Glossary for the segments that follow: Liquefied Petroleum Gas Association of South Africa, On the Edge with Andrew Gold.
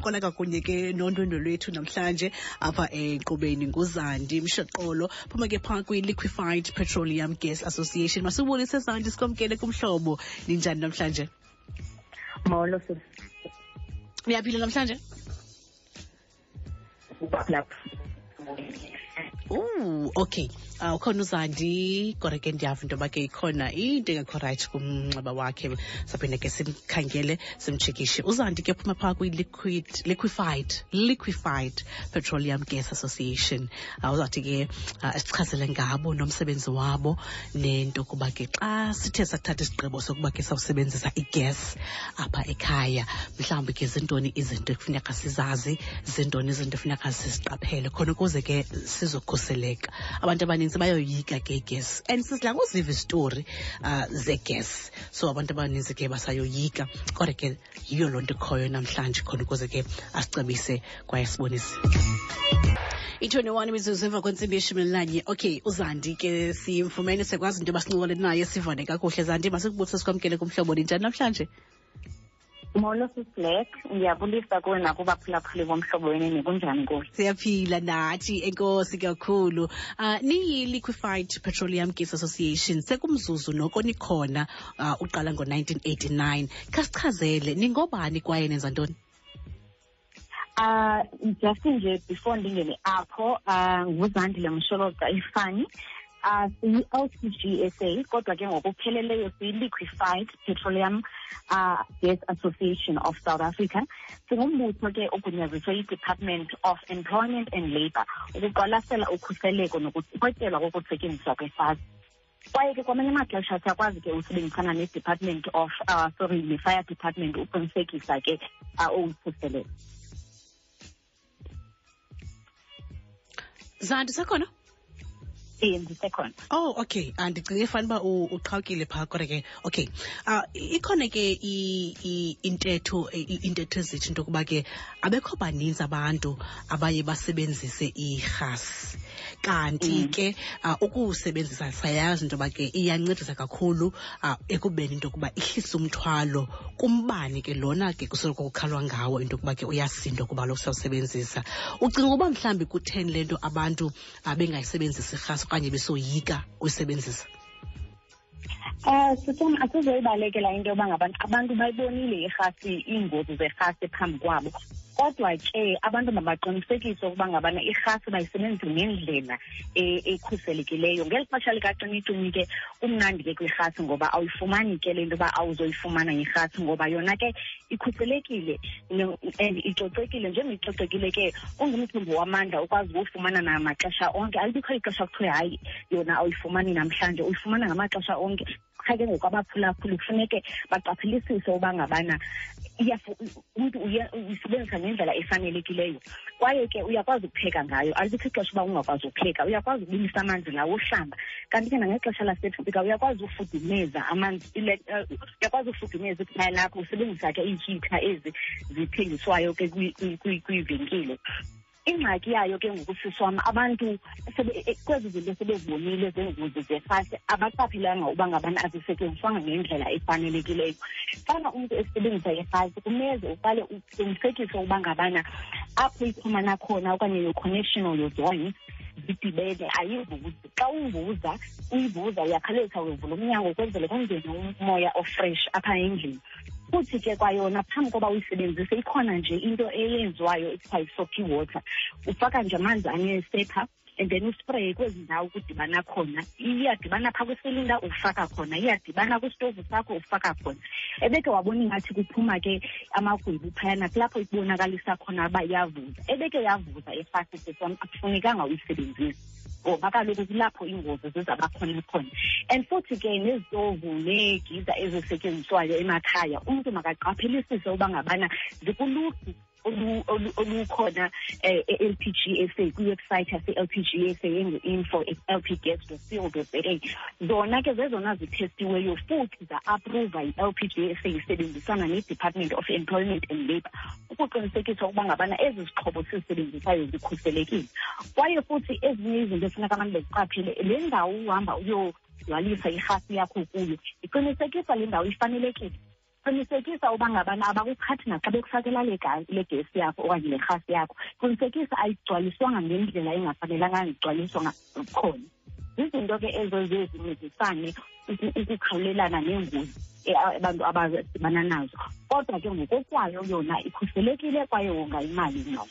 kona kakunye ke nondwendwe lwethu namhlanje apha enkqubeni nguzandi Mshaqolo phuma ke pha kwi Liquefied Petroleum Gas Association. Masibulise Zandi sikomkele kumhlobo ninjani namhlanje? Molo sir. Niyaphila namhlanje? Oh, okay. Ukhona uZandi koreke ndiyavu ndoba ke ikhona into engekho right kumnxeba wakhe saphinde ke simkhangele simjikishe. uZandi ke phuma phaka kwi Liquefied Petroleum Gas Association. Uzawuthi ke sichazele ngabo nomsebenzi wabo nento kuba ke xa sithe sathatha isigqibo sokuba ke sawusebenzisa igas apha ekhaya mhlawumbi ke zintoni izinto ekufuneka sizazi, zintoni izinto ekufuneka siziqaphele khona ukuze ke sizokhuseleka. Abantu abaninzi bayoyika ke gas and sisidla ngoziva istory ze gas, so abantu abaninzi ke basayoyika kodwa ke yiyo lonto khoyo namhlanje khona ukuze ke asicebise kwaye sibonise. I-21 mizuzu emva kwentsimbi yeshumi. Okay, uZandi ke simfumene sekwazi into basinqobele naye sivane kakuhle. Zandi masikubulise sikwamkele kumhlobo ninjani namhlanje? Molo sisiblack, ndiyabulisa kuwe nakubaphulaphuli bomhlobo wenu nikunjani kuwe? Siyaphila nathi, enkosi kakhulu. Niyi-Liquefied Petroleum Gas Association, sekumzuzu noko nikhona uqala ngo-1989. Khasichazele, ningobani kwaye nenza ntoni? Just nje before ndingene apho, nguZandile Msholoza Ifani. LPGSA, kodwa ke ngokupheleleyo Liquefied Petroleum Gas Association of South Africa. Singumbutho ke ogunyaziswe yi-Department of Employment and Labor ukuqwalasela ukhuseleko nokuqwetyelwa kokusetyenziswa kwe-SARS. Kwaye ke kwamanye amaxesha siyakwazi ke usebenzisana ne-Department of ne-Fire Department uqinisekisa ke ukhuseleko. Zandi sakhona? In the second. Oh, okay. And the Fanba Utaki Park. Okay. Ikoneke intertestation to Bagay Abekoba Nins Abandu Abaye Basebenzi se has Kantike Oku Sebenzi Sayas and Tobacco Ianakulu Ekuben in Tokuba Isum Twalo Kumbani Lona Kekusoko Kalwangawa in Tobacco Yas in Tokubalo Sebenzi Utuban Sambi could ten lendo abandu Abenga Sebenzi so yiga usebenzisa. Sutan asizoyibalekela into yoba abantu bayibonile irhasi iingozi zerhasi phambi kwabo. Kodwa ke abantu mabaqinisekise ukuba ngabana irhasi bayisebenzisa ngendlela ekhuselekileyo. Ngeli xesha likacinicini ke kumnandi ke kwirhasi ngoba awuyifumani ke le nto yoba awuzoyifumana irhasi ngoba yona ke ikhuselekile and icocekile njengecocekile ke ungumthombo wamandla ukwazi ukufumana namaxesha onke. Ayibikho ixesha kuthiwe hayi yona awuyifumani namhlanje, uyifumana ngamaxesha onke. Khake ngokwabaphulaphula kufuneke baqaphelisise uba ngabana umuntu uyisebenzisa ngendlela efanelekileyo. Kwaye ke uyakwazi ukupheka ngayo, alibikho ixesha uba ungakwazi ukupheka. Uyakwazi ukubilisa amanzi lawo ohlamba, kanti ke nangexesha lasebusika uyakwazi ufudumeza amanzi, uyakwazi ufudumeza ikhaya lakho usebenzisa ke iikhitha ezi zithengiswayo ke kwiivenkile. Ingxaki yayo ke ngokusiswama abantu kwezi zinto sebezibonile zengozi zefasi abaqaphilanga uba ngabani azisetyenziswanga ngendlela efanelekileyo. Fana umntu esebenzisa ifasi kumeze uqale uqinisekise uba ngabana apho iphumana khona okanye yo-connection or yo-join zidibene ayivuzi. Xa uyivuza uyakhalisa wevula umnyango kwenzele kongene umoya ofresh apha endlini. Futhi ke kwayona phambi koba uyisebenzise ikhona nje into eyenziwayo ekuthiwa yi-soapy water. Ufaka nje amanzi anesepha and then uspray kwezi ndawo ukudibana khona. Iyadibana phaa kwisilinda ufaka khona, iyadibana kwisitovu sakho ufaka khona. Ebeke wabona ingathi kuphuma ke amagwebu phayana kulapho ikubonakalisa khona uba iyavuza. Ebeke yavuza efasisi akufunekanga uyisebenzise. Ngoba kaloku kulapho ingozi zizabakhona khona. And futhi ke nezitovu neegiza ezisetyenziswayo emakhaya umntu makaqaphelisise uba ngabana zikuluhlu olukhona e-LPGSA kwi-website yase-LPGSA info@lpgas.co.za. Zona ke zezona zithestiweyo futhi za-approva yi-LPGSA isebenzisana ne-Department of Employment and Labor ukuqinisekisa ukuba ngabana ezi zixhobo sizisebenzisayo zikhuselekile. Kwaye futhi ezinye izinto efuneka abantu beziqaphile, le ndawo uhamba uyozalisa irhasi yakho kuyo iqinisekisa le ndawo ifanelekile. Qinisekisa ubangabantu abakukhathi naxa bekufakela le gas yakho okanye le gas yakho. Qinisekisa ayigcwaliswanga ngendlela engafanelanga igcwaliswa ngakhona. Izinto ke ezo zezimizisane ukukhawulelana nengozi abantu abazibana nazo. Kodwa ke ngokokwayo yona ikhuselekile kwaye wonga imali ngqo.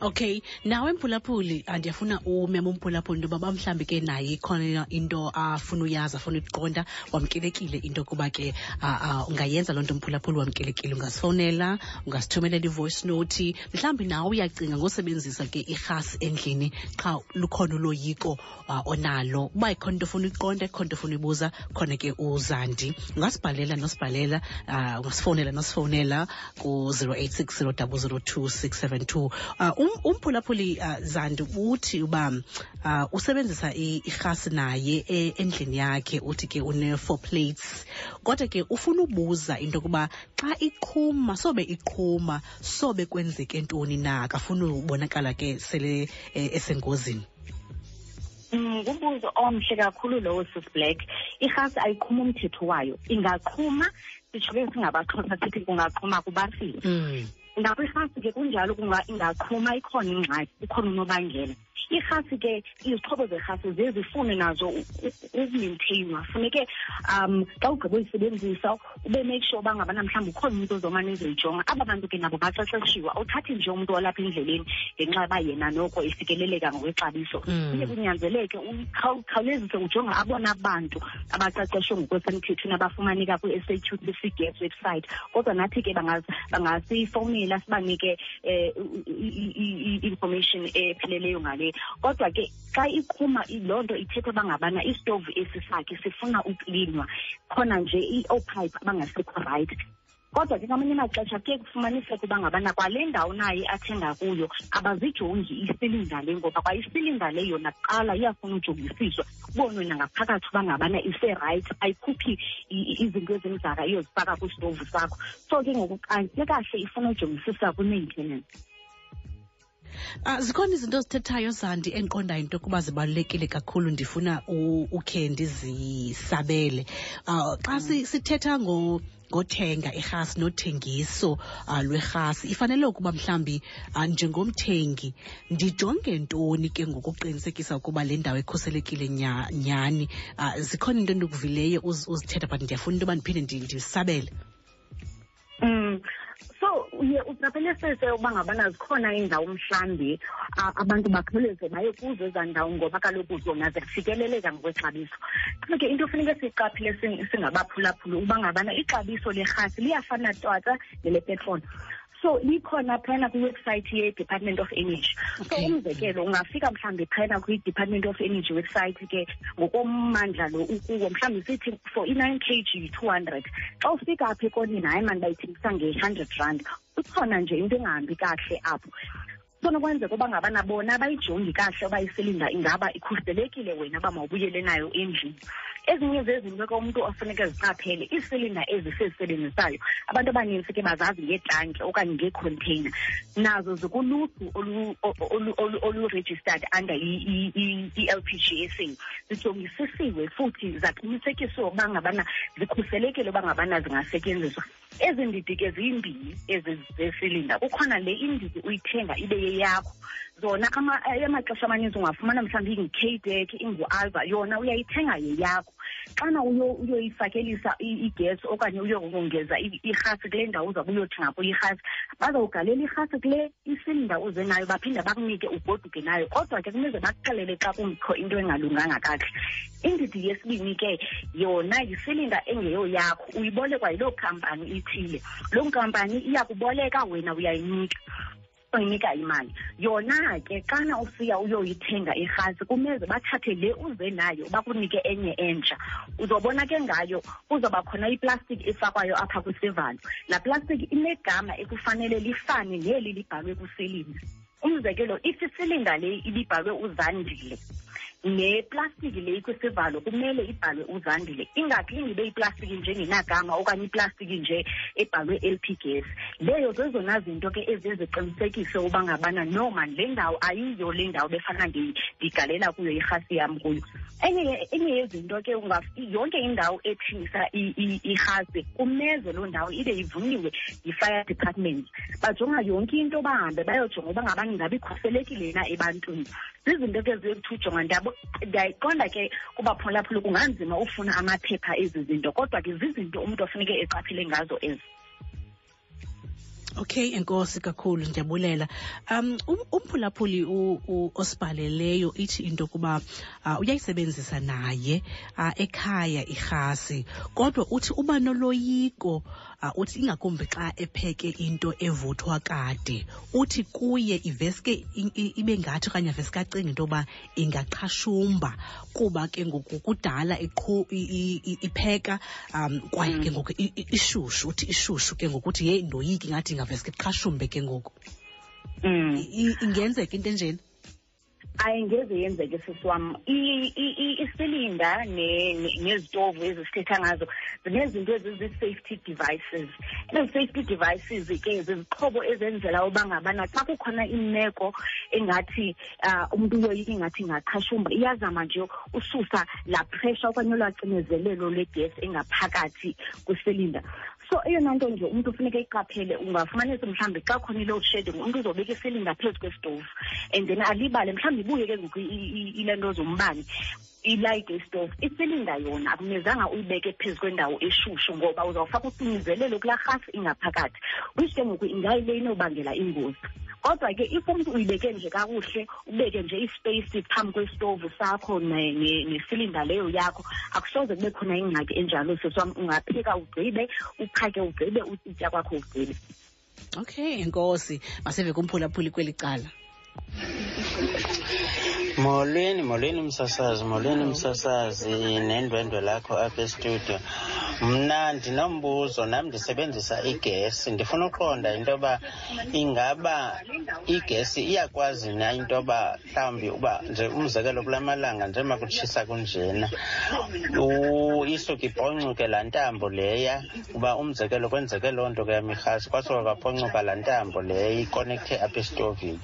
Okay, nawe Mphulaphuli andiyafuna umema Mphulaphuli ndoba bamhlambi ke naye khona into afuna uyazi afuna uqonda wamkelekile into kuba ke ungayenza lonto Mphulaphuli wamkelekile ungasifonela ungasithumelela ivoice note mhlambi nawe uyacinga ngosebenzisa ke irhasi endlini xa lukhona uloyiko onalo uba ikhona into ufuna uqonda ikhona into ufuna ubuza khona ke uzandi ungasibhalela nosibhalela ungasifonela nosifonela ku 0860002672 Mphulaphuli Zandi uthi uba usebenzisa irhasi naye endlini yakhe uthi ke une 4 plates kodwa ke ufuna ubuza into kuba xa iqhuma sobe iqhuma sobe kwenzeke ntoni na kafuna ubonakala ke sele esengozini ngumbuzo omhle kakhulu lowo sis Black irhasi ayiqhuma umthetho wayo ingaqhuma sisho singabaxhosa sithi kungaqhuma kubafile Ngaphasi ke kunjalo kunga ingaqhuma ikhona ingxaki ikhona unobangela irhasi ke izixhobo zerhasi zezifune nazo ukumaintainwa funeke xa ugqiba uyisebenzisa ube make sure bangabana mhlawumbi ukhona umuntu ozomane ezijonga aba bantu ke nabo baxeseshiwa uthathe nje umuntu olapha endleleni ngenxa yoba yena noko ifikeleleka ngokwexabiso kuye kunyanzeleke ukhawulezise ujonge abona abantu abacaceshwe ngokwesemthethweni abafumaneka kwi-SAQC gas website kodwa nathi ke bangasifowunela sibanike information epheleleyo ngale kodwa ke xa iqhuma ilonto ithethe bangabana istove esisakhe sifuna uklinwa khona nje iopipe abangasekho right kodwa ke ngamanye amaxesha kuye kufumaniseke bangabana kwale ndawo naye athenga kuyo abazijongi isilinda le ngoba kwayisilinda le yona qala iyafuna ujongisiswa kubonwe nangaphakathi bangabana ise-right ayikhuphi izinto ezimdaka iyozifaka kwistove sakho so ke ngokuqantle kahle ifuna ujongisiswa kwi-maintenance zikhona izinto zithethayo Zandi endiqondayo into kuba zibalulekile kakhulu ndifuna ukhe ndizisabele xa sithetha ngothenga irhasi nothengiso lwerhasi ifanele ukuba mhlambi njengomthengi ndijonge ntoni ke ngokuqinisekisa ukuba le ndawo ekhuselekile nyani zikhona into endokuvileyo uzithetha but ndiyafuna into bandiphinde ndisabele So uye utrapheleseyo bangabana zikhona indawo mhlambi abantu bakhawuleze baye kuzo ezandawo ngoba kaloku zona zifikeleleka ngokwexabiso ke into funeka siqaphile singabaphulaphula ubangabana ixabiso lerhasi liyafana twatsa nelepetroli so likhona phana kwi-website ye-Department of Energy so umzekelo ungafika mhlawumbi phana kwi-Department of Energy website ke ngokommandla lo ukuwo mhlawumbi sithi for i-9 kg 200 xa ufika apha ekonini hayi mani bayithengisa nge-R100 ikhona nje into engahambi kahle apho sona kwenzeka uba ngabana bona bayijongi kahle obayisilinda ingaba ikhuselekile wena uba mawubuyele nayo endlini ezinye zezinto ke umuntu ofuneka ziqaphele isilinda ezisezisebenzisayo abantu abaninzi ke bazazi ngetanki okanye ngecontainer nazo zikuluhlu olu-registered under i-LPGSA zijongisisiwe futhi zaqinisekiswe uba ngabana zikhuselekile uba ngabana zingasetyenziswa ezindidi ke zimbini ezesilinda kukhona le indidi uyithenga ibe yeyakho zona amaxesha amaninzi ungafumana mhlawumbi ingu-Kdec ingu-Alva yona uyayithenga yeyakho xana uyoyifakelisa igesi okanye uyongeza irhasi kule ndawo uzabe uyothenga kuyo irhasi bazawugalela irhasi kule isilinda uze nayo baphinde bakunike ugoduke nayo kodwa ke kumeze bakuxelele xa kungikho into engalunganga kahle indidi yesibini ke yona yisilinda engeyo yakho uyibolekwa yiloo khampani ithile loo khampani iyakuboleka wena uyayinika oyinika imali yona ke kana usiya uyoyithenga irhasi kumeze bathathe le uze nayo bakunike enye entsha uzobona ke ngayo uzoba khona iplastic efakwayo apha kwisivalo la plastic inegama ekufanele lifane neli libhalwe kuselinda umzekelo ithi isilinda le ilibhalwe uZandile neplastic le ikwesivalo kumele ibhalwe uZandile ingathi ibe iplastic njengenagama okanye iplastic nje ebhalwe LP gas. Leyo zezona zinto ke eziziqinisekise uba ngabana noma le ndawo ayiyo le ndawo befana ndigalela kuyo irhasi yam kuyo. Enye yezinto ke ungafiki yonke indawo ethisa irhasi kumeze lo ndawo ibe ivuniwe yifire department. Bajonga yonke into bahambe bayojonga uba ngabani ngabe ikhuselekile na ebantwini. Izinto ke zethujonga ndabo ndiyayiqonda ke kuba phulaphula kunganzima ufuna amaphepha ezizinto kodwa ke zizinto umuntu ofuneke eqaphile ngazo ezi. Okay, enkosi kakhulu ndiyabulela. Umphulaphuli osibhaleleyo ithi into kuba uyayisebenzisa naye ekhaya irhasi kodwa uthi uba noloyiko uthi ingakumbi xa epheke into evuthwa kade uthi kuye iveske ibe ngathi kanye veske acinga into ba ingaqhashumba kuba ke ngoku kudala ipheka kwaye ke ngoku ishushu uthi ishushu ke ngoku uthi hey ndoyiki ngathi ngaveske qhashumbe ke ngoku ingenzeka into enjeni ayengeze yenzeke siswam isilinda nezitovu ezisithetha ngazo zinezinto ezizii-safety devices. Ezi-safety devices ke zizixhobo ezenzela uba ngabana xa kukhona imeko engathi umntu uyoyika ingathi ingaqhashumba iyazama nje ususa la pressure okanye olwaa cinezelelo lwegesi engaphakathi kwisilinda. So eyona nto nje umuntu ufuneka iqaphele ungafumanisa mhlawumbi xa khona i-load shedding umuntu uzobeka isilinda phezu kwesitovu and then alibale mhlawumbi ibuye ke ngoku ile nto zombane ilayite isitovu isilinda yona akumezanga uyibeke phezu kwendawo eshushu ngoba uzawufaka ucinizelelo kulaa rhasi ingaphakathi which ke ngoku ingayile inobangela ingozi. Kodwa ke ifumntu uyibeke nje kakuhle ubeke nje ispace phambi kwesitovu sakho nesilinda leyo yakho akusoze kube khona ingxaki enjalo siswam ungapheka ugqibe uphake ugqibe utitya kwakho ugqibe. Okay, enkosi maseve kumphulaphuli kweli cala. Molweni msasazi, nendwendwe lakho apha e-studio. Mna ndinombuzo, nami ndisebenzisa igesi. Ndifuna uqonda intoba ingaba igesi iyakwazi na intoba mhlawumbi uba nje umzekelo kulamalanga nje makutshisa kunjena. Isuke ibhoncuke laa ntambo leya uba umzekelo kwenzeke loo nto kuyamihasi kwasuka kwabhoncuka laa ntambo leya ikonekthe apha esitovini.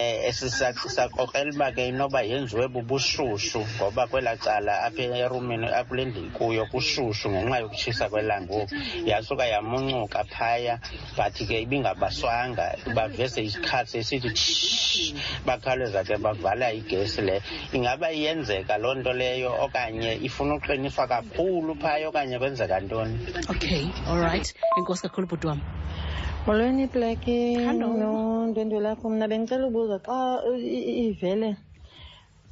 Esisakokela uba ke inoba yenziwe bubushushu ngoba kwelaa cala apha erumini apha le ndili kuyo kushushu. Ngenxa yokutshisa kwelangoku yasuka yamuncuka phaya but ke ibingabaswanga bavese isikhatsi esithi bakhaleza ke bavala igesi le. Ingaba iyenzeka loo nto leyo okanye ifuna uqiniswa kakhulu phaya okanye kwenzeka ntoni? Okay, all right, enkosi kakhulu bhuti wam. Molweni Blackie, nondwendwe lakho. Mna bengicela ubuza xa ivele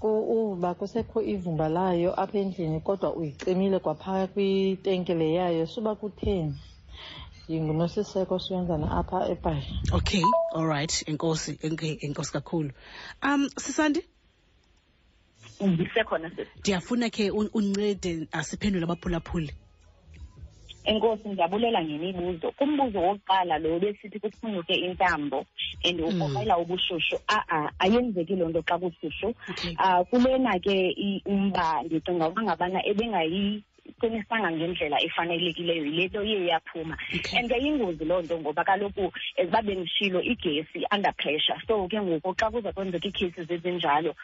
uba kusekho ivumba layo apha endlini kodwa uyicimile kwaphaya kwitenkele yayo suba kutheni? Yingunosiseko siyenzana apha eBhayi. Okay, all right, enkosi kakhulu. Sisandi ungisekhona sisi ndiyafuna ke uncede asiphendule abaphulaphuli. Enkosi ndiyabulela ngemibuzo. Kumbuzo wokuqala lo besithi kufuneke intambo andukopela ubushushu ayenzeki loo nto xa kushushu. Kulena ke umba ndicinga ngabana ebengayiqinisanga ngendlela efanelekileyo yile nto iye yaphuma. And ayingozi loo nto ngoba kaloku ezibabe ndishilo igesi under pressure. So ke ngoku xa kuza kwenzeka iikhases ezinjalo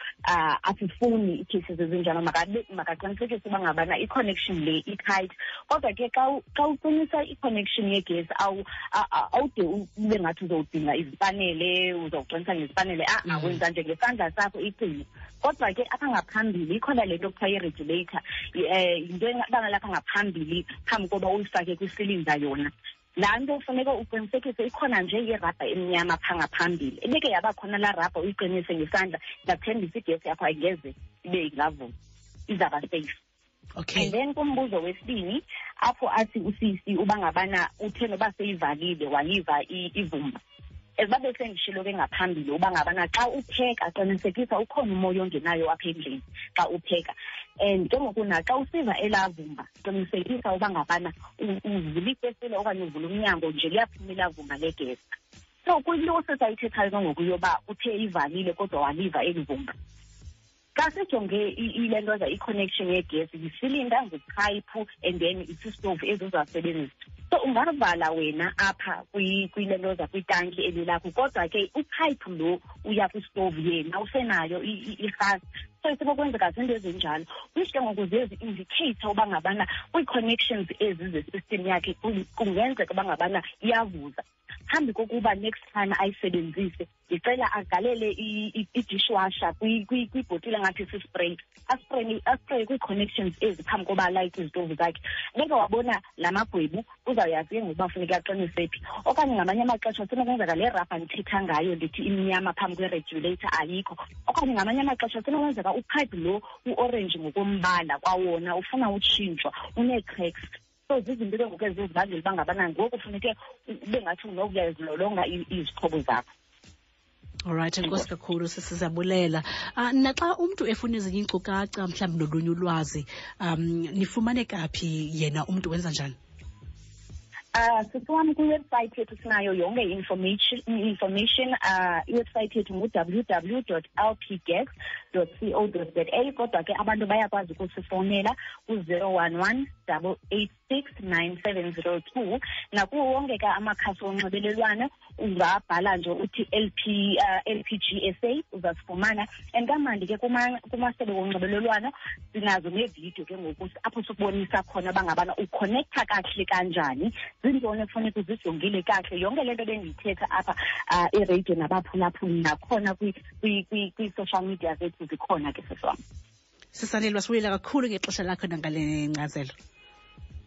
asifuni iikhases ezinjalo makaqinisekise uba ngabana i-connection le i-tight. Kodwa ke xa uqinisa i-connection yegesi awude ube ngathi uzowudinga izipanele uzawuqinisa ngezipanele wenza nje ngesandla sakho icini. Kodwa ke apha ngaphambili ikhona le nto kuthiwa i-regulator yinto bangalapha ngaphambili phambi koba uyifake kwisilinda yona. Laa nto ufuneka uqinisekise ikhona nje irabha emnyama phaa ngaphambili ebeke yabakhona laa rabha uyiqinise ngesandla ndathembisa igesi yakho ayigeze ibe ingavuma izaba safe. Okay. And then kumbuzo wesibini apho athi usisi uba ngabana uthe noba seyivalile waliva ivumba. Ezibabe sendishilo ke ngaphambili uba ngabana xa upheka qinisekisa ukhona umoya ongenayo apha endlini xa upheka. And ke ngoku naxa usiva elavumba qinisekisa uba ngabana uvula ifestile okanye uvula umnyango nje liyaphuma ilavumba legesi. So kuyiloo sesayithethayo ngokuyoba uthe ivalile kodwa waliva elivumba. kasejonge ilento za iconnection yegesi zisilinda zepipe and then isistove ezozasebenzisa. So ungavala wena apha kwilento za kwitanki elilakho kodwa ke upipe lo uya kwistove yena usenayo i-gas. So isibokwenzeka izinto ezinjalo which ke ngokuzezi indicate uba ngabana kwi-connections ezizesystem yakhe kungenzeka uba ngabana iyavuza. Hambi kokuba next time ayisebenzise icela agalele i-dishwasher kwibhotile ngathi sispray aspray kwi-connections eziphambi koba alayite izitovu zakhe beke wabona la magwebu uzawuyazi ngoba funeka aqinise phi. Okanye ngamanye amaxesha sinokwenzeka le rubber ndithetha ngayo ndithi imnyama phambi kwe-regulator ayikho. Okanye ngamanye amaxesha sinokwenzeka upipe lo u-orange ngokombala kwawona ufuna utshintshwa une-cracks. So zizinto ngoku ezizibangela bangabana ngoku kufuneka bengathi unokuyazilolonga izixhobo zakho. All right, enkosi kakhulu sisizabulela. Naxa umuntu efuna ezinye iinkcukacha mhlawumbi nolunye ulwazi nifumaneka phi yena umuntu wenza njani? Sifumana kwi-website yethu sinayo yonke information i-website yethu www.lpgas.co.za kodwa ke abantu bayakwazi ukusifonela ku-011 886 9702 nakuwo wonke ka amakhasi onxibelelwano ungabhala nje uthi LPGSA uzasifumana. And kamandi ke kumasebe onxibelelwano sinazo nevidiyo ke ngoku apho sokubonisa khona bangabana uconnecta kahle kanjani zindone kufanele uzijongile kahle yonke lento bendithetha apha iradio nabaphulaphuli nakhona kwi-social media zethu zikhona ke sesona. Sisalelwa sibulela kakhulu ngexesha lakho nangale nkcazelo.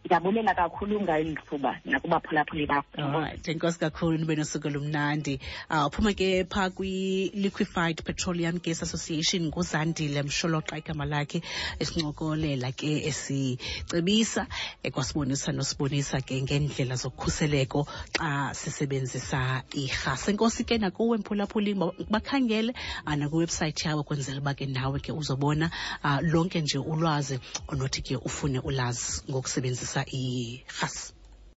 Ndabulela kakhulu ngayo ithuba nakubaphulaphuli bakho. Alright, enkosi kakhulu nibe nosuku olumnandi. Uphuma ke pha kwi-Liquefied Petroleum Gas Association nguZandile Msholoqa igama lakhe esincokolela ke esicebisa ekwasibonisa nosibonisa ke ngendlela zokukhuseleko xa sisebenzisa i-gas. Enkosi ke nakuwe mphulaphuli bakhangele ana kuwebsite yabo kwenzela uba ke nawe ke uzobona lonke nje ulwazi onothi ke ufune ulazi ngokusebenzisa. Yes.